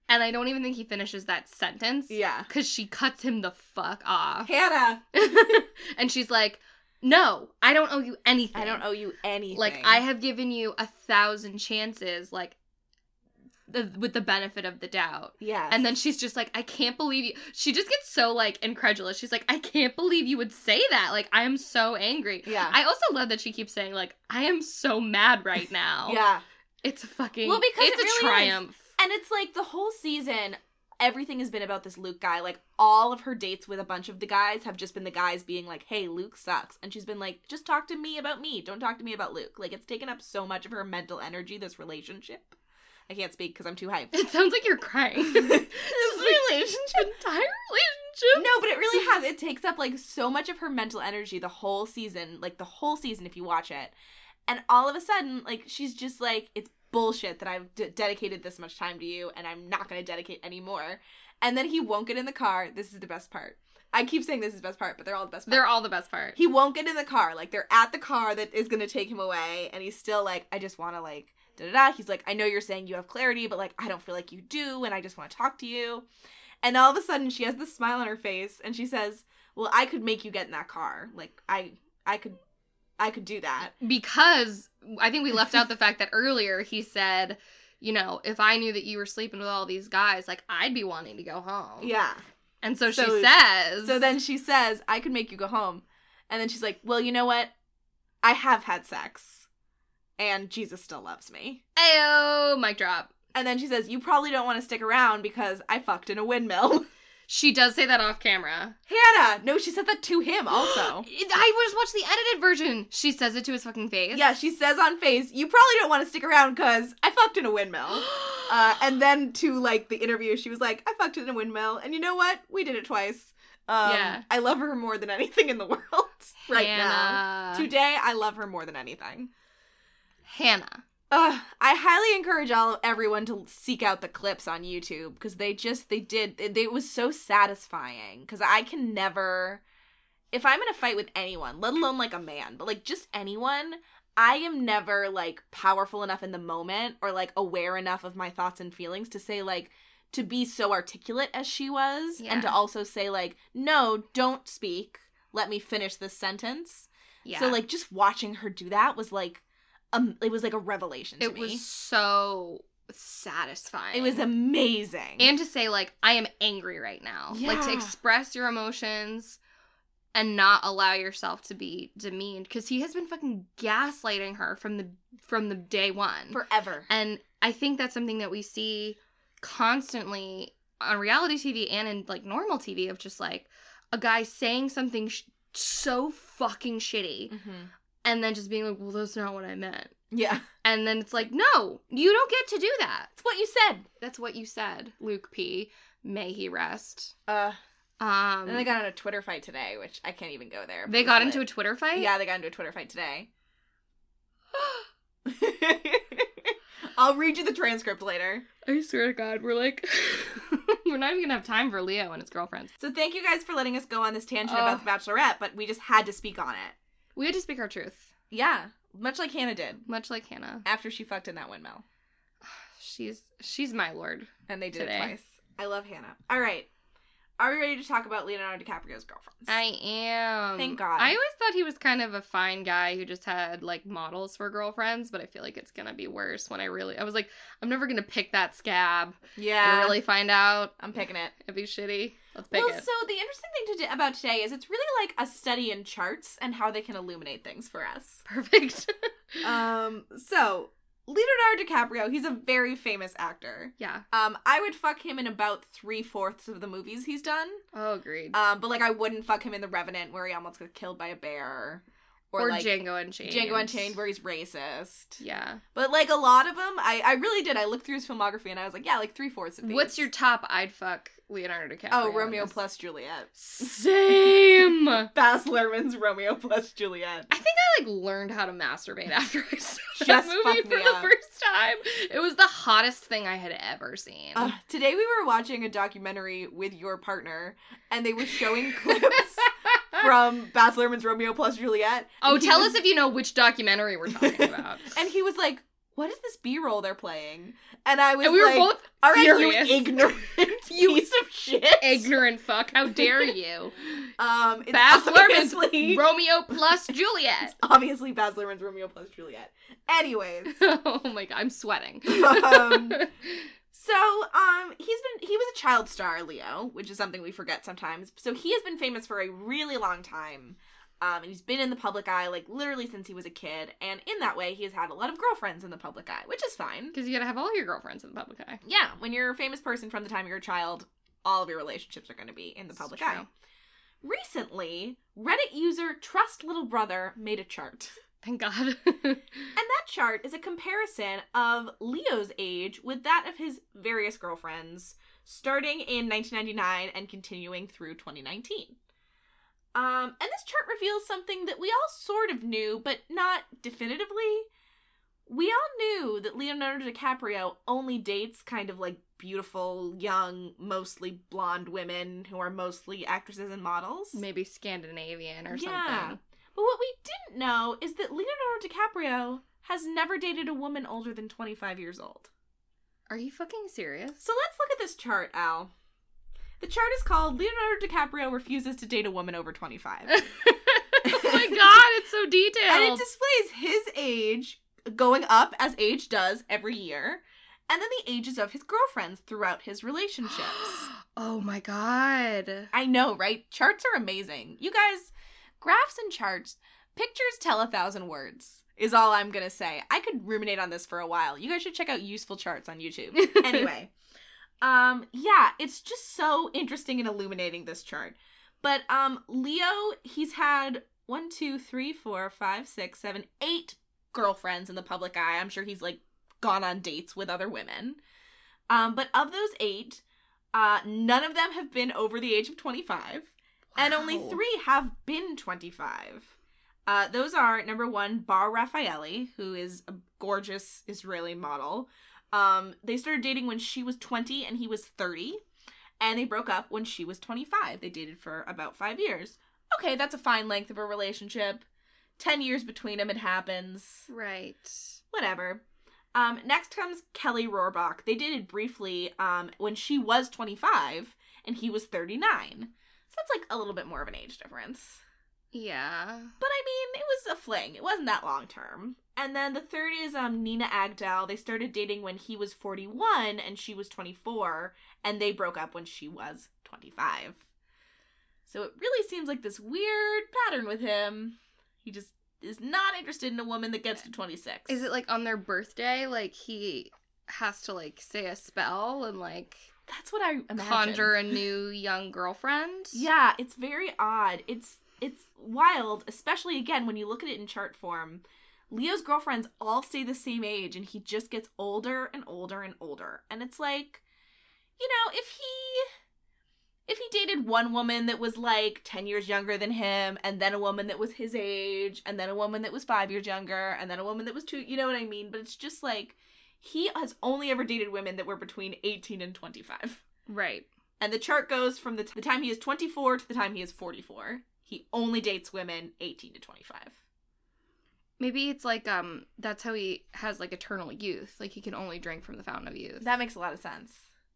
And I don't even think he finishes that sentence. Yeah. Because she cuts him the fuck off. Hannah! And she's like, no, I don't owe you anything. I don't owe you anything. Like, I have given you a thousand chances, like, the, with the benefit of the doubt. Yeah. And then she's just like, I can't believe you. She just gets so, like, incredulous. She's like, I can't believe you would say that. Like, I am so angry. Yeah. I also love that she keeps saying, like, I am so mad right now. Yeah. It's a fucking, well, because it's it really a triumph. Is. And it's like the whole season, everything has been about this Luke guy. Like, all of her dates with a bunch of the guys have just been the guys being like, hey, Luke sucks. And she's been like, just talk to me about me. Don't talk to me about Luke. Like, it's taken up so much of her mental energy, this relationship. I can't speak because I'm too hyped. It sounds like you're crying. This relationship, entire relationship. No, but it really has. It takes up, like, so much of her mental energy the whole season, like, the whole season if you watch it. And all of a sudden, like, she's just like, it's bullshit that I've d- dedicated this much time to you, and I'm not going to dedicate any more. And then he won't get in the car. This is the best part. I keep saying this is the best part, but they're all the best part. They're all the best part. He won't get in the car. Like, they're at the car that is going to take him away, and he's still like, I just want to, like, da-da-da. He's like, I know you're saying you have clarity, but, like, I don't feel like you do, and I just want to talk to you. And all of a sudden, she has this smile on her face, and she says, well, I could make you get in that car. Like, I I could I could do that. Because I think we left out the fact that earlier he said, you know, if I knew that you were sleeping with all these guys, like, I'd be wanting to go home. Yeah. And so, so she says. So then she says, I could make you go home. And then she's like, well, you know what? I have had sex. And Jesus still loves me. Ayo, mic drop. And then she says, you probably don't want to stick around because I fucked in a windmill. She does say that off camera. Hannah! No, she said that to him also. I just watched the edited version. She says it to his fucking face. Yeah, she says on face, you probably don't want to stick around because I fucked in a windmill. uh, and then to, like, the interview, she was like, I fucked in a windmill. And you know what? We did it twice. Um, yeah. I love her more than anything in the world right Hannah. Now. Today, I love her more than anything. Hannah. Uh, I highly encourage all everyone to seek out the clips on YouTube because they just, they did, it, it was so satisfying because I can never, if I'm in a fight with anyone, let alone like a man, but like just anyone, I am never like powerful enough in the moment or like aware enough of my thoughts and feelings to say like, to be so articulate as she was yeah. and to also say like, no, don't speak. Let me finish this sentence. Yeah. So like just watching her do that was like, Um, it was, like, a revelation to me. It was so satisfying. It was amazing. And to say, like, I am angry right now. Yeah. Like, to express your emotions and not allow yourself to be demeaned. Because he has been fucking gaslighting her from the from the day one. Forever. And I think that's something that we see constantly on reality T V and in, like, normal T V of just, like, a guy saying something sh- so fucking shitty. Mm-hmm. And then just being like, well, that's not what I meant. Yeah. And then it's like, no, you don't get to do that. It's what you said. That's what you said, Luke P. May he rest. Uh, Um, and they got in a Twitter fight today, which I can't even go there. They got into a Twitter fight? Yeah, they got into a Twitter fight today. I'll read you the transcript later. I swear to God, we're like, we're not even going to have time for Leo and his girlfriends. So thank you guys for letting us go on this tangent oh. about The Bachelorette, but we just had to speak on it. We had to speak our truth. Yeah, much like Hannah did. Much like Hannah. After she fucked in that windmill. She's she's my lord. And they did today. It twice. I love Hannah. All right. Are we ready to talk about Leonardo DiCaprio's girlfriends? I am. Thank God. I always thought he was kind of a fine guy who just had, like, models for girlfriends, but I feel like it's going to be worse when I really... I was like, I'm never going to pick that scab. Yeah. And really find out. I'm picking it. It'd be shitty. Let's pick well, it. Well, so the interesting thing to do about today is it's really, like, a study in charts and how they can illuminate things for us. Perfect. um. So... Leonardo DiCaprio, he's a very famous actor. Yeah. Um, I would fuck him in about three-fourths of the movies he's done. Oh, agreed. Um, but, like, I wouldn't fuck him in The Revenant, where he almost gets killed by a bear. Or, or like, Django Unchained. Django Unchained, where he's racist. Yeah. But, like, a lot of them, I, I really did. I looked through his filmography, and I was like, yeah, like, three-fourths of these. What's your top I'd fuck Leonardo DiCaprio? Oh, Romeo plus Juliet. Same! Baz Luhrmann's Romeo plus Juliet. I think I, like, learned how to masturbate after I saw that movie for the first time. It was the hottest thing I had ever seen. Uh, today we were watching a documentary with your partner, and they were showing clips... from Baz Luhrmann's Romeo plus Juliet. Oh, tell was... us if you know which documentary we're talking about. And he was like, what is this B-roll they're playing? And I was like, and we were like, both all right, furious. You ignorant you piece of shit. Ignorant fuck. How dare you? Um, it's Baz Luhrmann's Romeo plus Juliet. It's obviously Baz Luhrmann's Romeo plus Juliet. Anyways. Oh my God, I'm sweating. um... So, um, he's been, he was a child star, Leo, which is something we forget sometimes. So he has been famous for a really long time, um, and he's been in the public eye, like, literally since he was a kid, and in that way, he has had a lot of girlfriends in the public eye, which is fine. Because you gotta have all your girlfriends in the public eye. Yeah, when you're a famous person from the time you're a child, all of your relationships are gonna be in the public eye. Recently, Reddit user Trust Little Brother made a chart. Thank God. And that chart is a comparison of Leo's age with that of his various girlfriends, starting in nineteen ninety-nine and continuing through twenty nineteen. Um, and this chart reveals something that we all sort of knew, but not definitively. We all knew that Leonardo DiCaprio only dates kind of, like, beautiful, young, mostly blonde women who are mostly actresses and models. Maybe Scandinavian or yeah. something. But what we didn't know is that Leonardo DiCaprio has never dated a woman older than twenty-five years old. Are you fucking serious? So let's look at this chart, Al. The chart is called Leonardo DiCaprio Refuses to Date a Woman Over twenty-five. Oh my God, it's so detailed. And it displays his age going up, as age does, every year. And then the ages of his girlfriends throughout his relationships. Oh my God. I know, right? Charts are amazing. You guys... Graphs and charts, pictures tell a thousand words, is all I'm going to say. I could ruminate on this for a while. You guys should check out Useful Charts on YouTube. Anyway, um, yeah, it's just so interesting and illuminating, this chart. But um, Leo, he's had one, two, three, four, five, six, seven, eight girlfriends in the public eye. I'm sure he's, like, gone on dates with other women. Um, but of those eight, uh, none of them have been over the age of twenty-five. Wow. And only three have been twenty-five. Uh, those are, number one, Bar Raffaeli, who is a gorgeous Israeli model. Um, they started dating when she was twenty and he was thirty. And they broke up when she was twenty-five. They dated for about five years. Okay, that's a fine length of a relationship. Ten years between them, it happens. Right. Whatever. Um, next comes Kelly Rohrbach. They dated briefly um, when she was twenty-five and he was thirty-nine. So that's, like, a little bit more of an age difference. Yeah. But, I mean, it was a fling. It wasn't that long term. And then the third is um, Nina Agdal. They started dating when he was forty-one and she was twenty-four, and they broke up when she was twenty-five. So it really seems like this weird pattern with him. He just is not interested in a woman that gets to twenty-six. Is it, like, on their birthday, like, he has to, like, say a spell and, like... That's what I imagine. Conjure a new young girlfriend. Yeah, it's very odd. It's it's wild, especially, again, when you look at it in chart form. Leo's girlfriends all stay the same age, and he just gets older and older and older. And it's like, you know, if he if he dated one woman that was like ten years younger than him, and then a woman that was his age, and then a woman that was five years younger, and then a woman that was two, you know what I mean? But it's just like, he has only ever dated women that were between eighteen and twenty-five. Right. And the chart goes from the, t- the time he is twenty-four to the time he is forty-four. He only dates women eighteen to twenty-five. Maybe it's like, um, that's how he has, like, eternal youth. Like, he can only drink from the fountain of youth. That makes a lot of sense.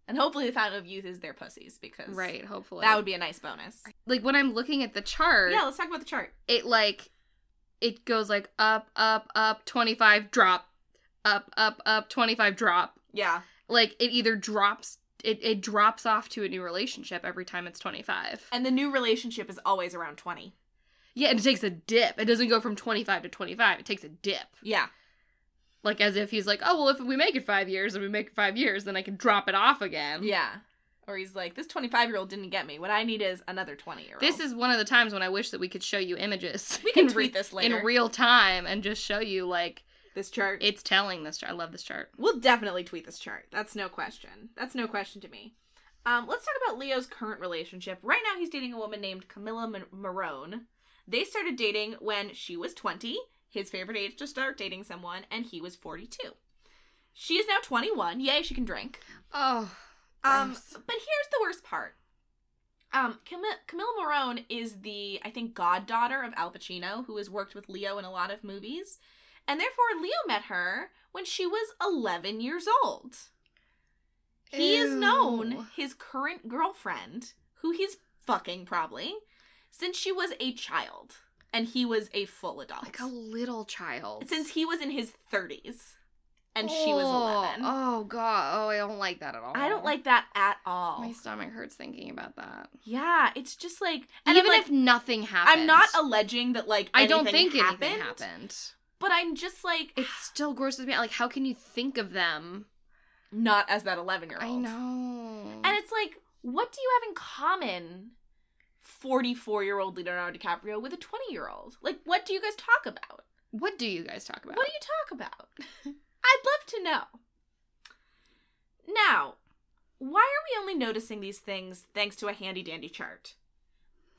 And hopefully the fountain of youth is their pussies, because... Right, hopefully. That would be a nice bonus. Like, when I'm looking at the chart... Yeah, let's talk about the chart. It, like, it goes, like, up, up, up, twenty-five, drop. Up, up, up, twenty-five, drop. Yeah. Like, it either drops... It it drops off to a new relationship every time it's twenty-five. And the new relationship is always around twenty. Yeah, and it takes a dip. It doesn't go from twenty-five to twenty-five. It takes a dip. Yeah. Like, as if he's like, oh, well, if we make it five years, and we make it five years, then I can drop it off again. Yeah. Or he's like, this twenty-five-year-old didn't get me. What I need is another twenty-year-old. This is one of the times when I wish that we could show you images. We can tweet re- this later. In real time, and just show you, like... This chart. It's telling this chart. I love this chart. We'll definitely tweet this chart. That's no question. That's no question to me. Um, let's talk about Leo's current relationship. Right now he's dating a woman named Camilla Morone. They started dating when she was twenty, his favorite age to start dating someone, and he was forty-two. She is now twenty-one. Yay, she can drink. Oh. Um, gross. But here's the worst part. Um, Cam- Camilla Morone is the, I think, goddaughter of Al Pacino, who has worked with Leo in a lot of movies. And therefore, Leo met her when she was eleven years old. He Ew. has known his current girlfriend, who he's fucking probably, since she was a child. And he was a full adult. Like a little child. Since he was in his thirties. And oh, she was eleven. Oh, God. Oh, I don't like that at all. I don't like that at all. My stomach hurts thinking about that. Yeah, it's just like... And even like, if nothing happened. I'm not alleging that, like, anything I don't think happened, anything happened. But I'm just like... It still grosses me out. Like, how can you think of them? Not as that eleven-year-old. I know. And it's like, what do you have in common, forty-four-year-old Leonardo DiCaprio, with a twenty-year-old? Like, what do you guys talk about? What do you guys talk about? What do you talk about? I'd love to know. Now, why are we only noticing these things thanks to a handy-dandy chart?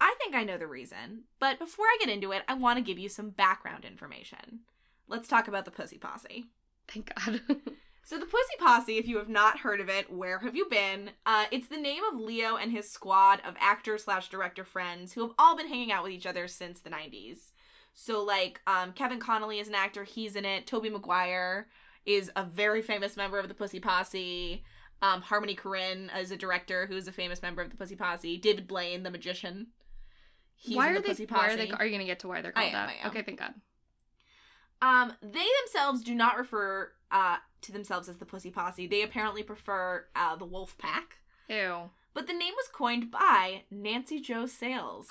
I think I know the reason, but before I get into it, I want to give you some background information. Let's talk about the Pussy Posse. Thank God. So the Pussy Posse, if you have not heard of it, where have you been? Uh, it's the name of Leo and his squad of actor slash director friends who have all been hanging out with each other since the nineties. So, like, um, Kevin Connolly is an actor. He's in it. Tobey Maguire is a very famous member of the Pussy Posse. Um, Harmony Korine is a director who's a famous member of the Pussy Posse. David Blaine, the magician. He's why, in the are Pussy they, Posse. why are they? Are you going to get to why they're called I am, that? I am. Okay, thank God. Um, they themselves do not refer uh, to themselves as the Pussy Posse. They apparently prefer uh, the Wolf Pack. Ew. But the name was coined by Nancy Jo Sales.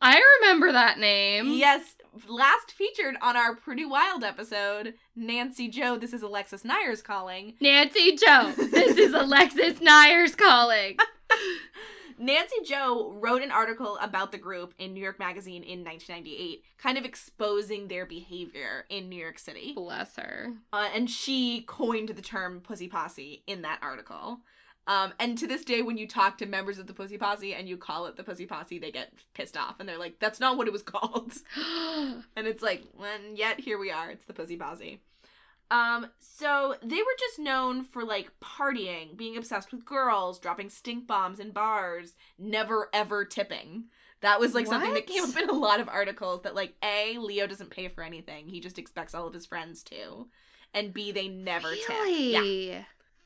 I remember that name. Yes, last featured on our Pretty Wild episode, Nancy Jo. This is Alexis Nyers calling. Nancy Jo. This is Alexis Nyers calling. Nancy Jo wrote an article about the group in New York Magazine in nineteen ninety-eight, kind of exposing their behavior in New York City. Bless her. Uh, and she coined the term Pussy Posse in that article. Um, and to this day, when you talk to members of the Pussy Posse and you call it the Pussy Posse, they get pissed off. And they're like, that's not what it was called. And it's like, and yet here we are. It's the Pussy Posse. Um, so they were just known for, like, partying, being obsessed with girls, dropping stink bombs in bars, never, ever tipping. That was, like, what? something that came up in a lot of articles that, like, A, Leo doesn't pay for anything. He just expects all of his friends to. And B, they never really? tip.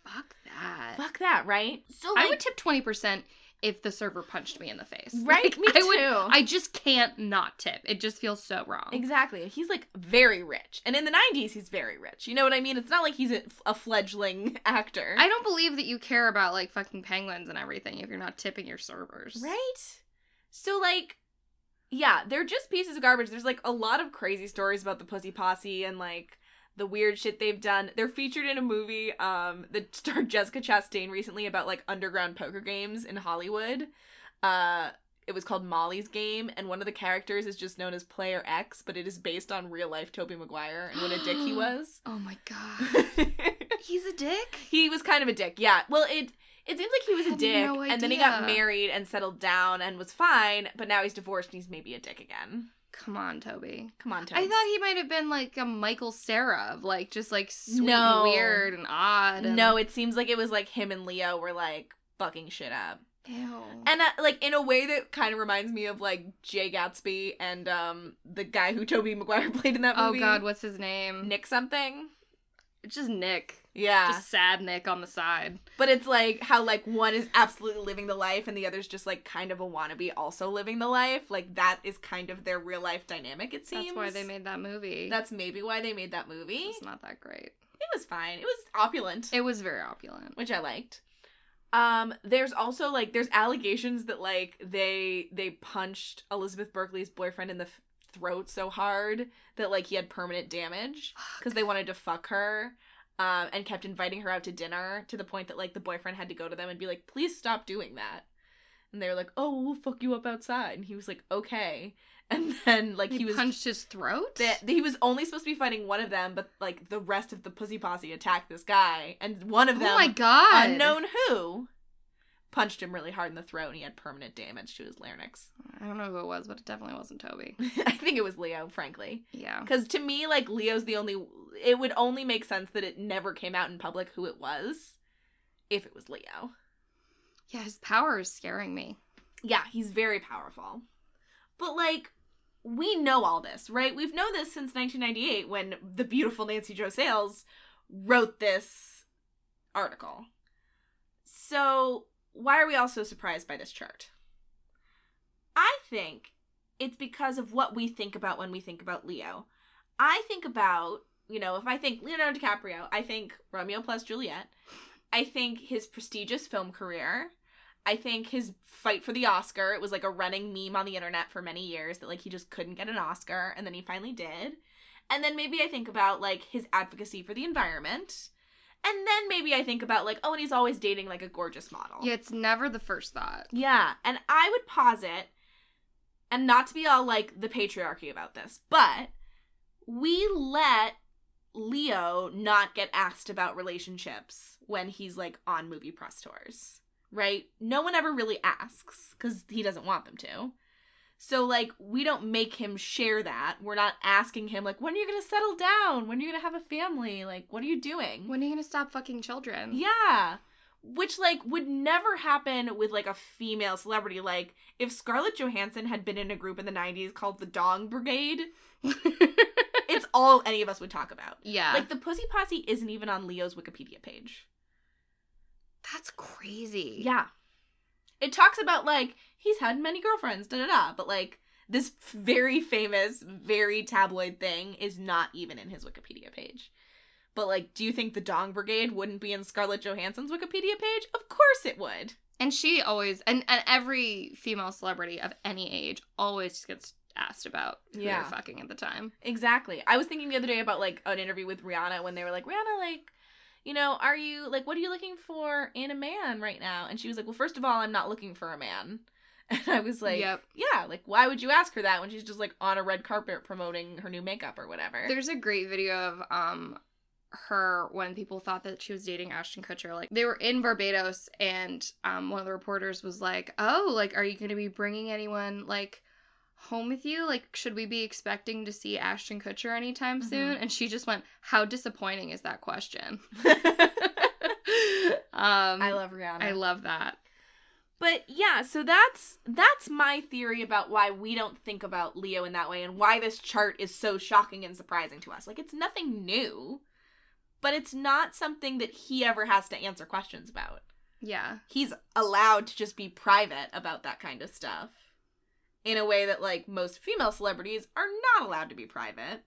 Yeah. Fuck that. Fuck that, right? So, like, I would tip twenty percent if the server punched me in the face. Right? Like, me I too. Would, I just can't not tip. It just feels so wrong. Exactly. He's, like, very rich. And in the nineties, he's very rich. You know what I mean? It's not like he's a, a fledgling actor. I don't believe that you care about, like, fucking penguins and everything if you're not tipping your servers. Right? So, like, yeah, they're just pieces of garbage. There's, like, a lot of crazy stories about the Pussy Posse and, like... the weird shit they've done. They're featured in a movie um, that starred Jessica Chastain recently about, like, underground poker games in Hollywood. Uh, it was called Molly's Game, and one of the characters is just known as Player X, but it is based on real-life Tobey Maguire and what a dick he was. Oh, my God. He's a dick? He was kind of a dick, yeah. Well, it It seems like he was a dick, no and then he got married and settled down and was fine, but now he's divorced and he's maybe a dick again. Come on, Toby. Come on, Toby. I thought he might have been like a Michael Cera of like just like sweet no. and weird and odd. And... No, it seems like it was like him and Leo were like fucking shit up. Ew. And uh, like in a way that kind of reminds me of like Jay Gatsby and um the guy who Tobey Maguire played in that movie. Oh God, what's his name? Nick something. It's just Nick. Yeah. Just sad Nick on the side. But it's like how like one is absolutely living the life and the other's just like kind of a wannabe also living the life. Like that is kind of their real life dynamic, it seems. That's why they made that movie. That's maybe why they made that movie. It's not that great. It was fine. It was opulent. It was very opulent. Which I liked. Um, there's also like there's allegations that like they they punched Elizabeth Berkley's boyfriend in the f- throat so hard that like he had permanent damage because they wanted to fuck her. Um, and kept inviting her out to dinner to the point that, like, the boyfriend had to go to them and be like, please stop doing that. And they were like, oh, we'll fuck you up outside. And he was like, okay. And then, like, he, he was... punched his throat? Th- he was only supposed to be fighting one of them, but, like, the rest of the Pussy Posse attacked this guy. And one of them... Oh, my God. Unknown who... punched him really hard in the throat and he had permanent damage to his larynx. I don't know who it was, but it definitely wasn't Toby. I think it was Leo, frankly. Yeah. Because to me, like, Leo's the only... It would only make sense that it never came out in public who it was if it was Leo. Yeah, his power is scaring me. Yeah, he's very powerful. But, like, we know all this, right? We've known this since nineteen ninety-eight when the beautiful Nancy Jo Sales wrote this article. So... why are we all so surprised by this chart? I think it's because of what we think about when we think about Leo. I think about, you know, if I think Leonardo DiCaprio, I think Romeo plus Juliet. I think his prestigious film career. I think his fight for the Oscar. It was like a running meme on the internet for many years that like he just couldn't get an Oscar and then he finally did. And then maybe I think about like his advocacy for the environment. And then maybe I think about, like, oh, and he's always dating, like, a gorgeous model. Yeah, it's never the first thought. Yeah, and I would posit, and not to be all, like, the patriarchy about this, but we let Leo not get asked about relationships when he's, like, on movie press tours, right? No one ever really asks, because he doesn't want them to. So, like, we don't make him share that. We're not asking him, like, when are you going to settle down? When are you going to have a family? Like, what are you doing? When are you going to stop fucking children? Yeah. Which, like, would never happen with, like, a female celebrity. Like, if Scarlett Johansson had been in a group in the nineties called the Dong Brigade, it's all any of us would talk about. Yeah. Like, the Pussy Posse isn't even on Leo's Wikipedia page. That's crazy. Yeah. It talks about, like, he's had many girlfriends, da-da-da, but, like, this very famous, very tabloid thing is not even in his Wikipedia page. But, like, do you think the Dong Brigade wouldn't be in Scarlett Johansson's Wikipedia page? Of course it would. And she always, and, and every female celebrity of any age always gets asked about who yeah. they're fucking at the time. Exactly. I was thinking the other day about, like, an interview with Rihanna when they were like, Rihanna, like... you know, are you, like, what are you looking for in a man right now? And she was like, well, first of all, I'm not looking for a man. And I was like, yep. yeah, like, why would you ask her that when she's just, like, on a red carpet promoting her new makeup or whatever? There's a great video of um her when people thought that she was dating Ashton Kutcher. Like, they were in Barbados, and um one of the reporters was like, oh, like, are you going to be bringing anyone, like, home with you? Like, should we be expecting to see Ashton Kutcher anytime soon? Mm-hmm. And she just went, how disappointing is that question? um, I love Rihanna. I love that. But yeah, so that's that's my theory about why we don't think about Leo in that way and why this chart is so shocking and surprising to us. Like, it's nothing new, but it's not something that he ever has to answer questions about. Yeah. He's allowed to just be private about that kind of stuff. In a way that, like, most female celebrities are not allowed to be private.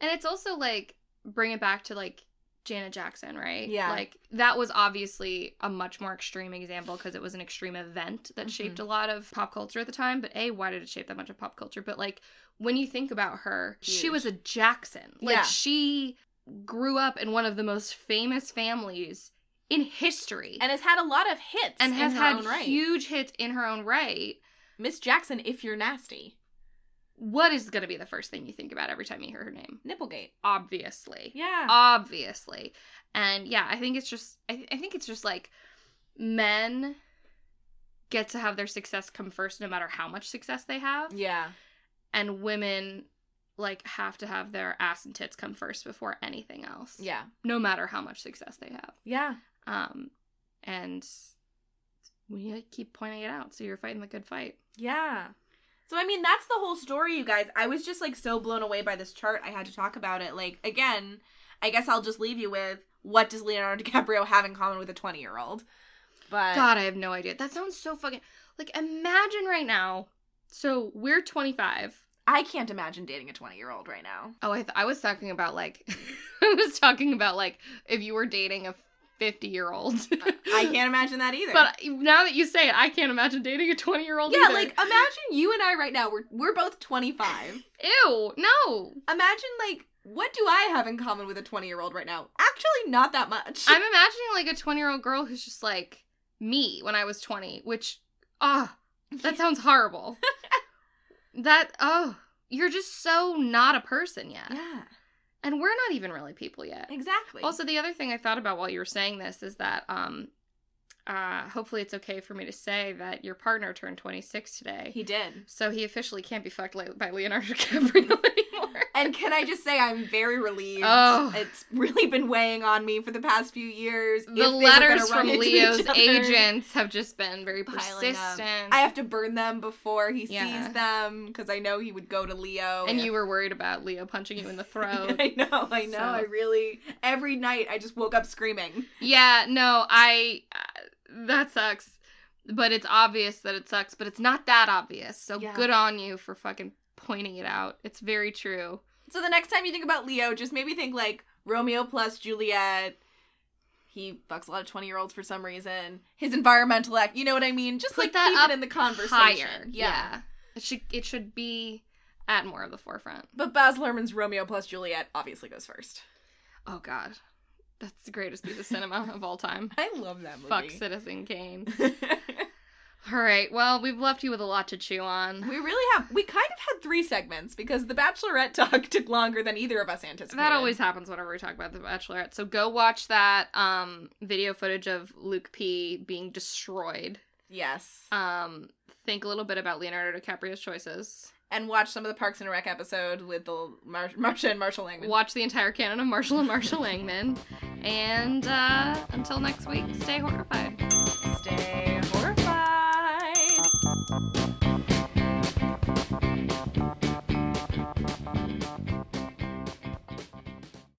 And it's also, like, bring it back to, like, Janet Jackson, right? Yeah. Like, that was obviously a much more extreme example because it was an extreme event that mm-hmm. shaped a lot of pop culture at the time. But, A, why did it shape that much of pop culture? But, like, when you think about her, Huge. She was a Jackson. Like, yeah. she grew up in one of the most famous families in history. And has had a lot of hits and in has her had own right. huge hits in her own right. Miss Jackson, if you're nasty. What is going to be the first thing you think about every time you hear her name? Nipplegate. Obviously. Yeah. Obviously. And yeah, I think it's just, I, th- I think it's just like men get to have their success come first no matter how much success they have. Yeah. And women, like, have to have their ass and tits come first before anything else. Yeah. No matter how much success they have. Yeah. Um, and we keep pointing it out, so you're fighting the good fight. Yeah. So, I mean, that's the whole story, you guys. I was just, like, so blown away by this chart, I had to talk about it. Like, again, I guess I'll just leave you with, what does Leonardo DiCaprio have in common with a twenty-year-old? But God, I have no idea. That sounds so fucking... Like, imagine right now... So, we're twenty-five. I can't imagine dating a twenty-year-old right now. Oh, I th- I was talking about, like... I was talking about, like, if you were dating a fifty-year-old. I can't imagine that either. But now that you say it, I can't imagine dating a twenty-year-old yeah, either. Yeah, like, imagine you and I right now. We're we're both twenty-five. Ew, no. Imagine, like... What do I have in common with a twenty-year-old right now? Actually, not that much. I'm imagining, like, a twenty-year-old girl who's just, like, me when I was twenty, which, ah, oh, that sounds horrible. That, oh, you're just so not a person yet. Yeah. And we're not even really people yet. Exactly. Also, the other thing I thought about while you were saying this is that, um, uh, hopefully it's okay for me to say that your partner turned twenty-six today. He did. So he officially can't be fucked by Leonardo DiCaprio anymore. And can I just say, I'm very relieved. Oh. It's really been weighing on me for the past few years. The letters from Leo's agents have just been very persistent. I have to burn them before he yeah. sees them, because I know he would go to Leo. And if... you were worried about Leo punching you in the throat. I know, I know. So. I really, every night I just woke up screaming. Yeah, no, I, uh, that sucks. But it's obvious that it sucks, but it's not that obvious. So yeah. Good on you for fucking pointing it out. It's very true. So the next time you think about Leo, just maybe think, like, Romeo plus Juliet. He fucks a lot of twenty-year-olds for some reason. His environmental act, you know what I mean? Just, Put like, that keep up it in the conversation. Higher. Yeah. yeah. It should it should be at more of the forefront. But Baz Luhrmann's Romeo plus Juliet obviously goes first. Oh, God. That's the greatest piece of cinema of all time. I love that movie. Fuck Citizen Kane. All right, well, we've left you with a lot to chew on. We really have. We kind of had three segments because The Bachelorette talk took longer than either of us anticipated. That always happens whenever we talk about The Bachelorette. So go watch that um, video footage of Luke P being destroyed. Yes. Um, think a little bit about Leonardo DiCaprio's choices. And watch some of the Parks and Rec episode with the Mar- Marsha and Marshall Langman. Watch the entire canon of Marshall and Marshall Langman. And uh, until next week, stay horrified. Stay